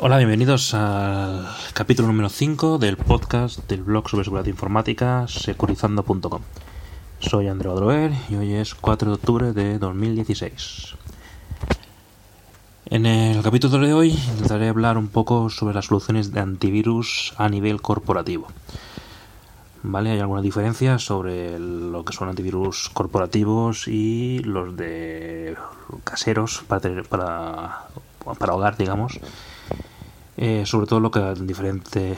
Hola, bienvenidos al capítulo número 5 del podcast del blog sobre seguridad informática Securizando.com. Soy Andrés Baudroer y hoy es 4 de octubre de 2016. En el capítulo de hoy intentaré hablar un poco sobre las soluciones de antivirus a nivel corporativo. ¿Vale? Hay alguna diferencia sobre lo que son antivirus corporativos y los de caseros para hogar, digamos. Sobre todo lo que es diferente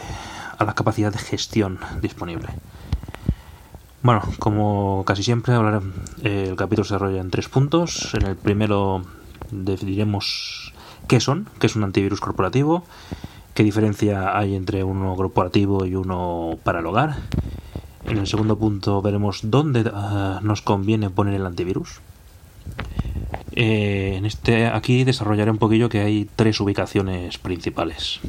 a la capacidad de gestión disponible. Bueno, como casi siempre, el capítulo se desarrolla en 3 puntos. En el primero definiremos qué es un antivirus corporativo, qué diferencia hay entre uno corporativo y uno para el hogar. En el segundo punto veremos dónde nos conviene poner el antivirus. Aquí desarrollaré un poquillo que hay 3 ubicaciones principales.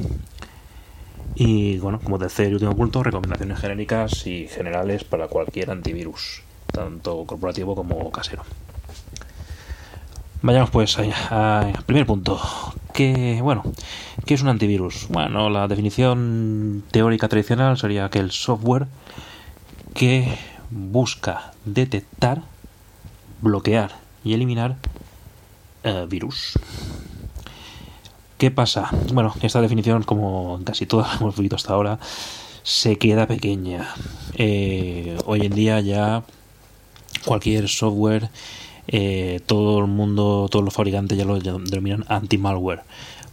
Y bueno, como tercer y último punto, recomendaciones genéricas y generales para cualquier antivirus, tanto corporativo como casero. Vayamos pues al primer punto. ¿Qué es un antivirus? Bueno, la definición teórica tradicional sería que el software que busca detectar, bloquear y eliminar virus. ¿Qué pasa? Bueno, esta definición, como casi todas hemos visto hasta ahora, se queda pequeña. Hoy en día ya cualquier software, todo el mundo, todos los fabricantes ya lo denominan anti-malware,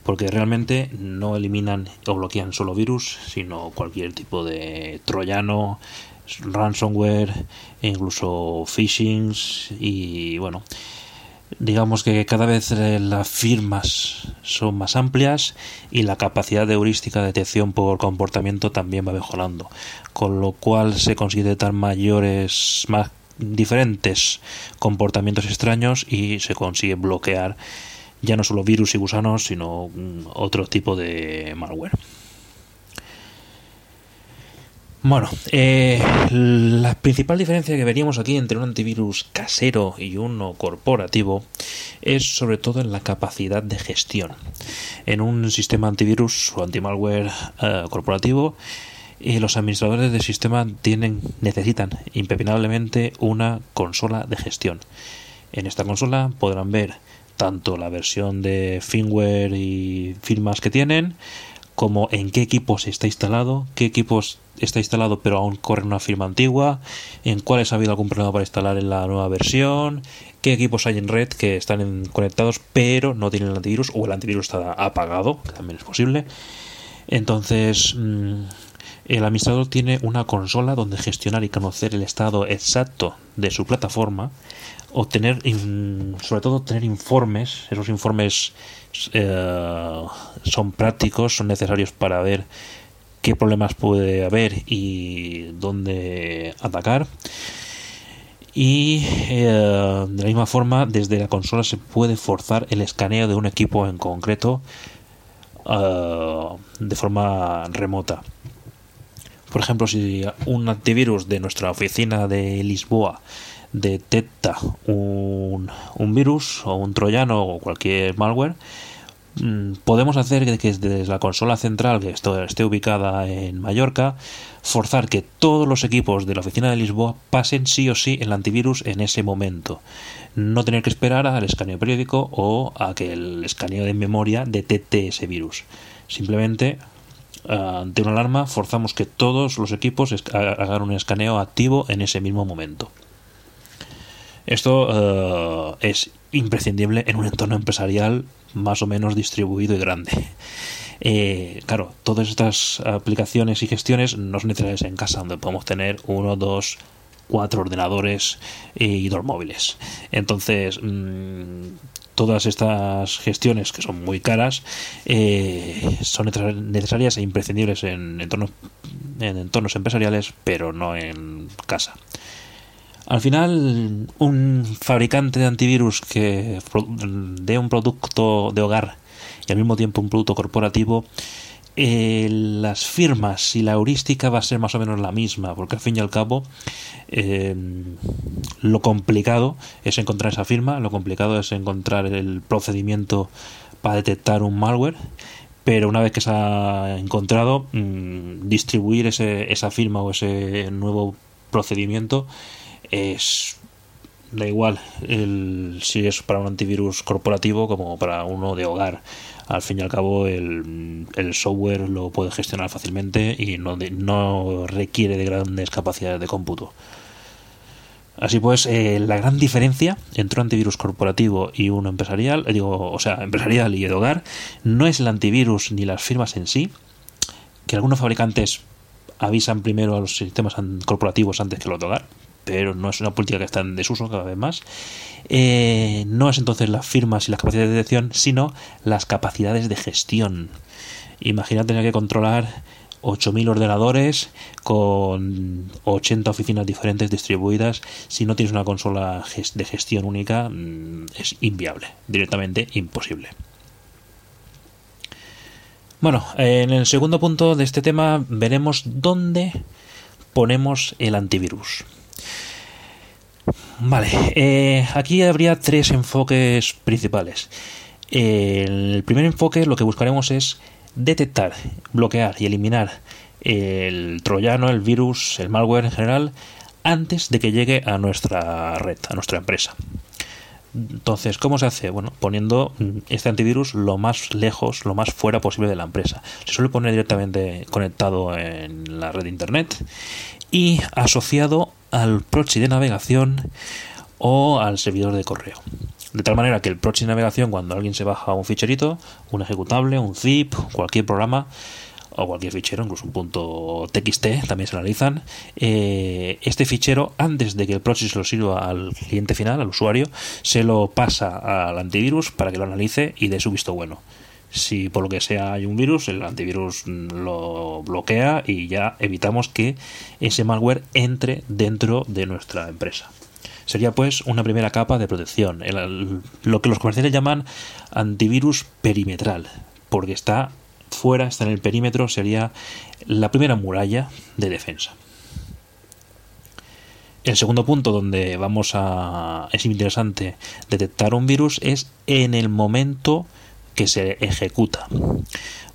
porque realmente no eliminan o bloquean solo virus, sino cualquier tipo de trojano, ransomware, incluso phishing. Y bueno, digamos que cada vez las firmas son más amplias y la capacidad de heurística de detección por comportamiento también va mejorando, con lo cual se consigue detectar más diferentes comportamientos extraños y se consigue bloquear ya no solo virus y gusanos, sino otro tipo de malware. Bueno, la principal diferencia que veríamos aquí entre un antivirus casero y uno corporativo es sobre todo en la capacidad de gestión. En un sistema antivirus o antimalware corporativo, los administradores del sistema necesitan impepinablemente una consola de gestión. En esta consola podrán ver tanto la versión de firmware y firmas que tienen, como en qué equipos está instalado, pero aún corre una firma antigua, en cuáles ha habido algún problema para instalar en la nueva versión, qué equipos hay en red que están conectados pero no tienen el antivirus, o el antivirus está apagado, que también es posible. Entonces, el administrador tiene una consola donde gestionar y conocer el estado exacto de su plataforma, obtener, sobre todo tener informes. Esos informes son prácticos, son necesarios para ver qué problemas puede haber y dónde atacar. Y de la misma forma, desde la consola se puede forzar el escaneo de un equipo en concreto de forma remota. Por ejemplo, si un antivirus de nuestra oficina de Lisboa detecta un virus o un troyano o cualquier malware, podemos hacer que desde la consola central, que esté ubicada en Mallorca, forzar que todos los equipos de la oficina de Lisboa pasen sí o sí el antivirus en ese momento. No tener que esperar al escaneo periódico o a que el escaneo de memoria detecte ese virus. Simplemente, ante una alarma, forzamos que todos los equipos hagan un escaneo activo en ese mismo momento. Esto es imprescindible en un entorno empresarial más o menos distribuido y grande. Claro, todas estas aplicaciones y gestiones no son necesarias en casa, donde podemos tener 1, 2, 4 ordenadores y 2 móviles. Entonces, todas estas gestiones, que son muy caras, son necesarias e imprescindibles en entornos empresariales, pero no en casa. Al final, un fabricante de antivirus que dé un producto de hogar y al mismo tiempo un producto corporativo, las firmas y la heurística va a ser más o menos la misma, porque al fin y al cabo lo complicado es encontrar esa firma, lo complicado es encontrar el procedimiento para detectar un malware, pero una vez que se ha encontrado, distribuir esa firma o ese nuevo procedimiento es... Da igual si es para un antivirus corporativo como para uno de hogar. Al fin y al cabo, el software lo puede gestionar fácilmente y no requiere de grandes capacidades de cómputo. Así pues, la gran diferencia entre un antivirus corporativo y uno empresarial, empresarial y de hogar, no es el antivirus ni las firmas en sí, que algunos fabricantes avisan primero a los sistemas corporativos antes que los de hogar, pero no es una política que está en desuso cada vez más. No es entonces las firmas y las capacidades de detección, sino las capacidades de gestión. Imagina tener que controlar 8.000 ordenadores con 80 oficinas diferentes distribuidas. Si no tienes una consola de gestión única, es inviable, directamente imposible. Bueno, en el segundo punto de este tema veremos dónde ponemos el antivirus. Vale, aquí habría tres enfoques principales. El primer enfoque, lo que buscaremos es detectar, bloquear y eliminar el troyano, el virus, el malware en general, antes de que llegue a nuestra red, a nuestra empresa. Entonces, ¿cómo se hace? Bueno, poniendo este antivirus lo más lejos, lo más fuera posible de la empresa. Se suele poner directamente conectado en la red de internet y asociado al proxy de navegación o al servidor de correo, de tal manera que el proxy de navegación, cuando alguien se baja un ficherito, un ejecutable, un zip, cualquier programa o cualquier fichero, incluso un .txt también se analizan, este fichero, antes de que el proxy se lo sirva al cliente final, al usuario, se lo pasa al antivirus para que lo analice y dé su visto bueno. Si por lo que sea hay un virus, el antivirus lo bloquea y ya evitamos que ese malware entre dentro de nuestra empresa. Sería pues una primera capa de protección, lo que los comerciales llaman antivirus perimetral, porque está fuera, está en el perímetro, sería la primera muralla de defensa. El segundo punto donde es interesante detectar un virus es en el momento que se ejecuta,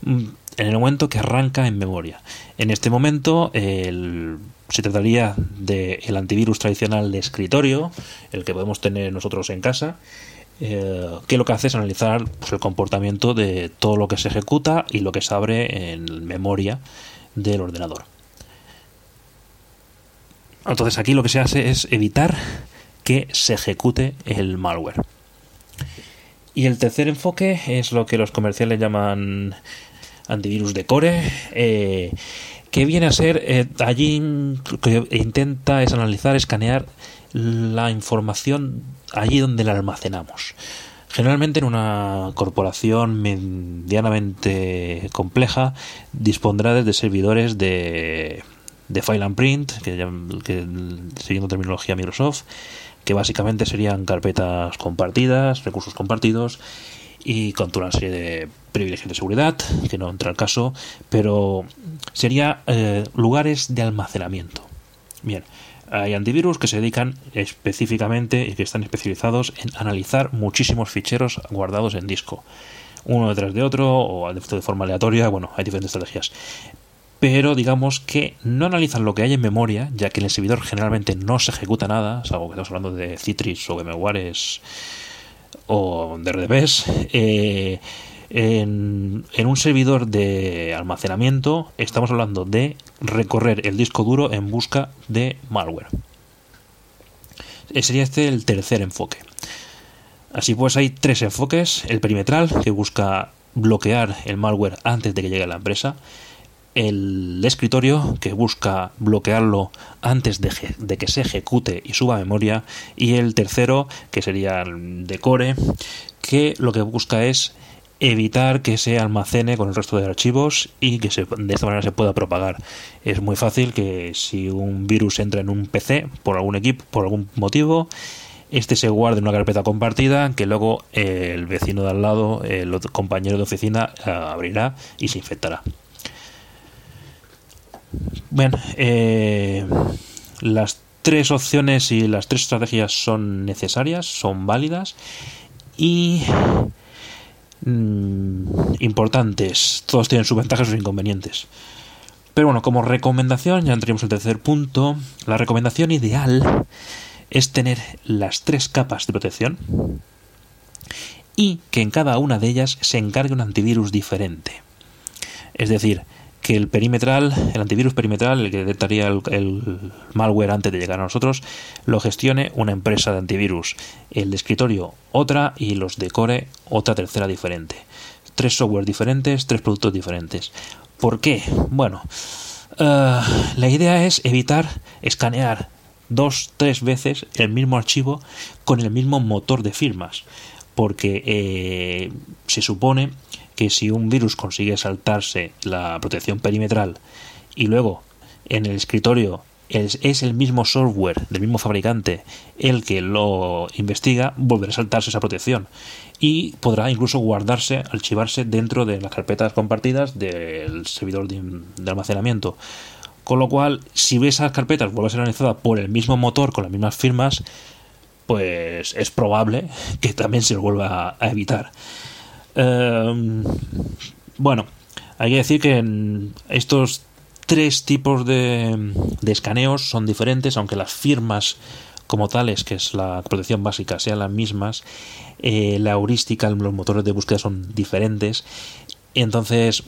en el momento que arranca en memoria. En este momento se trataría del antivirus tradicional de escritorio, el que podemos tener nosotros en casa, que lo que hace es analizar, pues, el comportamiento de todo lo que se ejecuta y lo que se abre en memoria del ordenador. Entonces aquí lo que se hace es evitar que se ejecute el malware. Y el tercer enfoque es lo que los comerciales llaman antivirus de core, que viene a ser allí lo que intenta es analizar, escanear la información allí donde la almacenamos. Generalmente en una corporación medianamente compleja dispondrá de servidores de file and print, que siguiendo terminología Microsoft, que básicamente serían carpetas compartidas, recursos compartidos y con toda una serie de privilegios de seguridad, que no entra al caso, pero serían lugares de almacenamiento. Bien, hay antivirus que se dedican específicamente y que están especializados en analizar muchísimos ficheros guardados en disco, uno detrás de otro o de forma aleatoria. Bueno, hay diferentes estrategias, pero digamos que no analizan lo que hay en memoria, ya que en el servidor generalmente no se ejecuta nada, salvo que estamos hablando de Citrix o VMware o de RDPs. En un servidor de almacenamiento estamos hablando de recorrer el disco duro en busca de malware. Sería este el tercer enfoque. Así pues, hay tres enfoques: el perimetral, que busca bloquear el malware antes de que llegue a la empresa; el escritorio, que busca bloquearlo antes de que se ejecute y suba a memoria; y el tercero, que sería el de core, que lo que busca es evitar que se almacene con el resto de archivos y que de esta manera se pueda propagar. Es muy fácil que si un virus entra en un PC por algún motivo, este se guarda en una carpeta compartida que luego el vecino de al lado, el compañero de oficina, abrirá y se infectará. Bueno, las tres opciones y las tres estrategias son necesarias, son válidas, y importantes. Todos tienen sus ventajas y sus inconvenientes. Pero bueno, como recomendación, ya entramos al tercer punto. La recomendación ideal es tener las 3 capas de protección y que en cada una de ellas se encargue un antivirus diferente. Es decir, que el perimetral, el antivirus perimetral, el que detectaría el malware antes de llegar a nosotros, lo gestione una empresa de antivirus, el de escritorio otra y los de core otra tercera diferente. 3 software diferentes, 3 productos diferentes. ¿Por qué? Bueno, la idea es evitar escanear 2-3 veces el mismo archivo con el mismo motor de firmas, porque se supone que si un virus consigue saltarse la protección perimetral y luego en el escritorio es el mismo software del mismo fabricante el que lo investiga, volverá a saltarse esa protección y podrá incluso guardarse, archivarse dentro de las carpetas compartidas del servidor de almacenamiento. Con lo cual, si esas carpetas vuelven a ser analizadas por el mismo motor con las mismas firmas, pues es probable que también se lo vuelva a evitar. Bueno, hay que decir que estos 3 tipos de escaneos son diferentes, aunque las firmas como tales, que es la protección básica, sean las mismas. La heurística, los motores de búsqueda son diferentes. Entonces,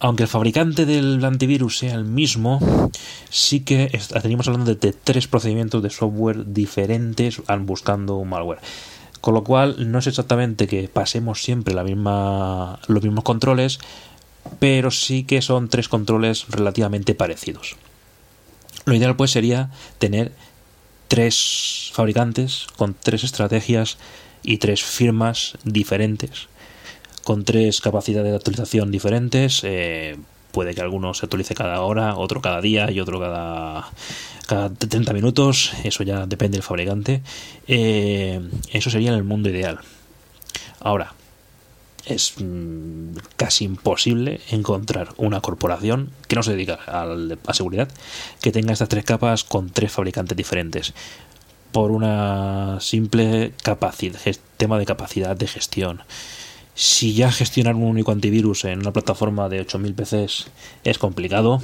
aunque el fabricante del antivirus sea el mismo, sí que estaríamos hablando de 3 procedimientos de software diferentes buscando un malware. Con lo cual, no es exactamente que pasemos siempre los mismos controles, pero sí que son 3 controles relativamente parecidos. Lo ideal pues sería tener 3 fabricantes con 3 estrategias y 3 firmas diferentes, con 3 capacidades de actualización diferentes. Puede que alguno se actualice cada hora, otro cada día y otro cada 30 minutos. Eso ya depende del fabricante. Eso sería en el mundo ideal. Ahora, es casi imposible encontrar una corporación que no se dedica a seguridad que tenga estas 3 capas con 3 fabricantes diferentes, por una simple tema de capacidad de gestión. Si ya gestionar un único antivirus en una plataforma de 8000 PCs es complicado,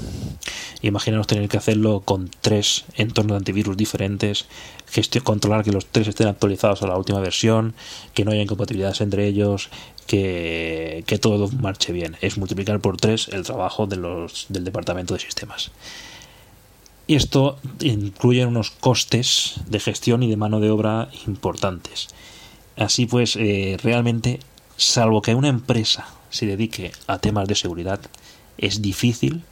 imaginaos tener que hacerlo con 3 entornos de antivirus diferentes, controlar que los 3 estén actualizados a la última versión, que no haya incompatibilidades entre ellos, que todo marche bien. Es multiplicar por 3 el trabajo del departamento de sistemas. Y esto incluye unos costes de gestión y de mano de obra importantes. Así pues, realmente, salvo que una empresa se dedique a temas de seguridad, es difícil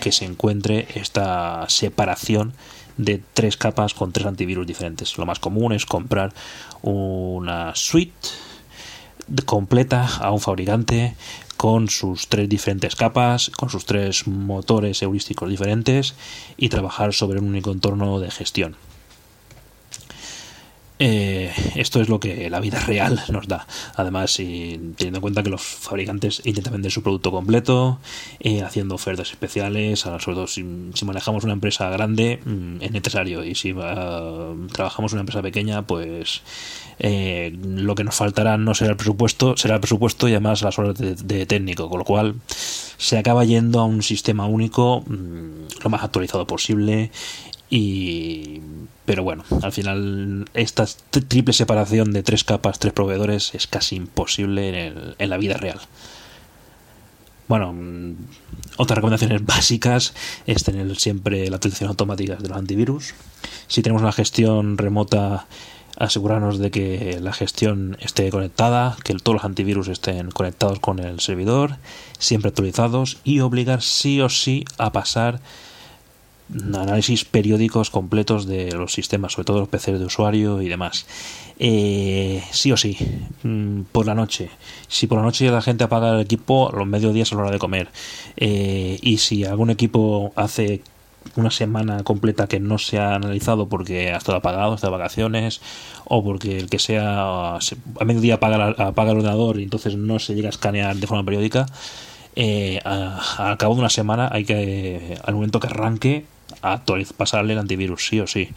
que se encuentre esta separación de 3 capas con 3 antivirus diferentes. Lo más común es comprar una suite completa a un fabricante con sus 3 diferentes capas, con sus 3 motores heurísticos diferentes y trabajar sobre un único entorno de gestión. Esto es lo que la vida real nos da. Además, teniendo en cuenta que los fabricantes intentan vender su producto completo, haciendo ofertas especiales, sobre todo si manejamos una empresa grande, es necesario. Y si trabajamos en una empresa pequeña, pues lo que nos faltará no será el presupuesto, será el presupuesto y además las horas de técnico, con lo cual se acaba yendo a un sistema único, lo más actualizado posible. Pero bueno, al final esta triple separación de 3 capas, 3 proveedores es casi imposible en la vida real. Bueno, otras recomendaciones básicas es tener siempre la actualización automática de los antivirus. Si tenemos una gestión remota, asegurarnos de que la gestión esté conectada, que todos los antivirus estén conectados con el servidor, siempre actualizados, y obligar sí o sí a pasar análisis periódicos completos de los sistemas, sobre todo los PCs de usuario y demás. Sí o sí, por la noche. Si por la noche la gente apaga el equipo, a los mediodías a la hora de comer. Y si algún equipo hace una semana completa que no se ha analizado porque ha estado apagado, está de vacaciones, o porque el que sea a mediodía apaga el ordenador y entonces no se llega a escanear de forma periódica, al cabo de una semana hay que, al momento que arranque, pasarle el antivirus sí o sí.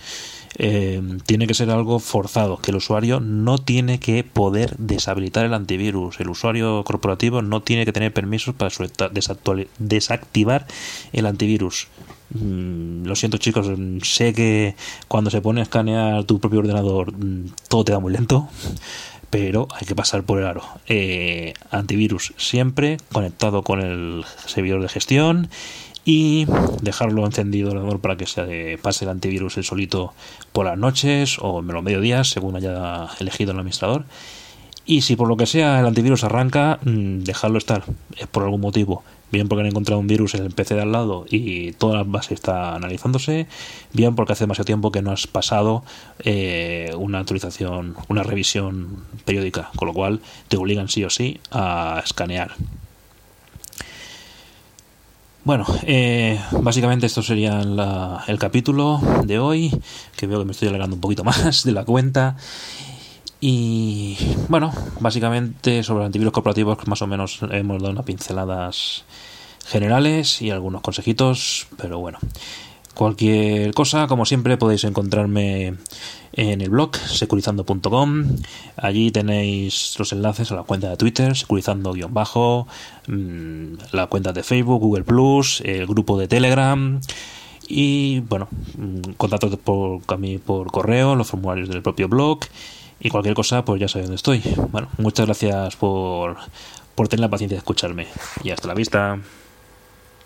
tiene que ser algo forzado, que el usuario no tiene que poder deshabilitar el antivirus, el usuario corporativo no tiene que tener permisos para desactivar el antivirus. Lo siento, chicos, sé que cuando se pone a escanear tu propio ordenador todo te va muy lento, pero hay que pasar por el aro. Antivirus siempre conectado con el servidor de gestión y dejarlo encendido el ordenador para que se pase el antivirus él solito por las noches o en los mediodías, según haya elegido el administrador. Y si por lo que sea el antivirus arranca, dejarlo estar, es por algún motivo. Bien porque han encontrado un virus en el PC de al lado y toda la base está analizándose, bien porque hace demasiado tiempo que no has pasado una actualización, una revisión periódica, con lo cual te obligan sí o sí a escanear. Bueno, básicamente esto sería el capítulo de hoy, que veo que me estoy alargando un poquito más de la cuenta. Y bueno, básicamente sobre los antivirus corporativos más o menos hemos dado unas pinceladas generales y algunos consejitos, pero bueno, cualquier cosa, como siempre, podéis encontrarme en el blog Securizando.com. Allí tenéis los enlaces a la cuenta de Twitter, Securizando_, la cuenta de Facebook, Google+, el grupo de Telegram. Y bueno, contactos a mí por correo, los formularios del propio blog. Y cualquier cosa, pues ya sabéis dónde estoy. Bueno, muchas gracias por tener la paciencia de escucharme. Y hasta la vista.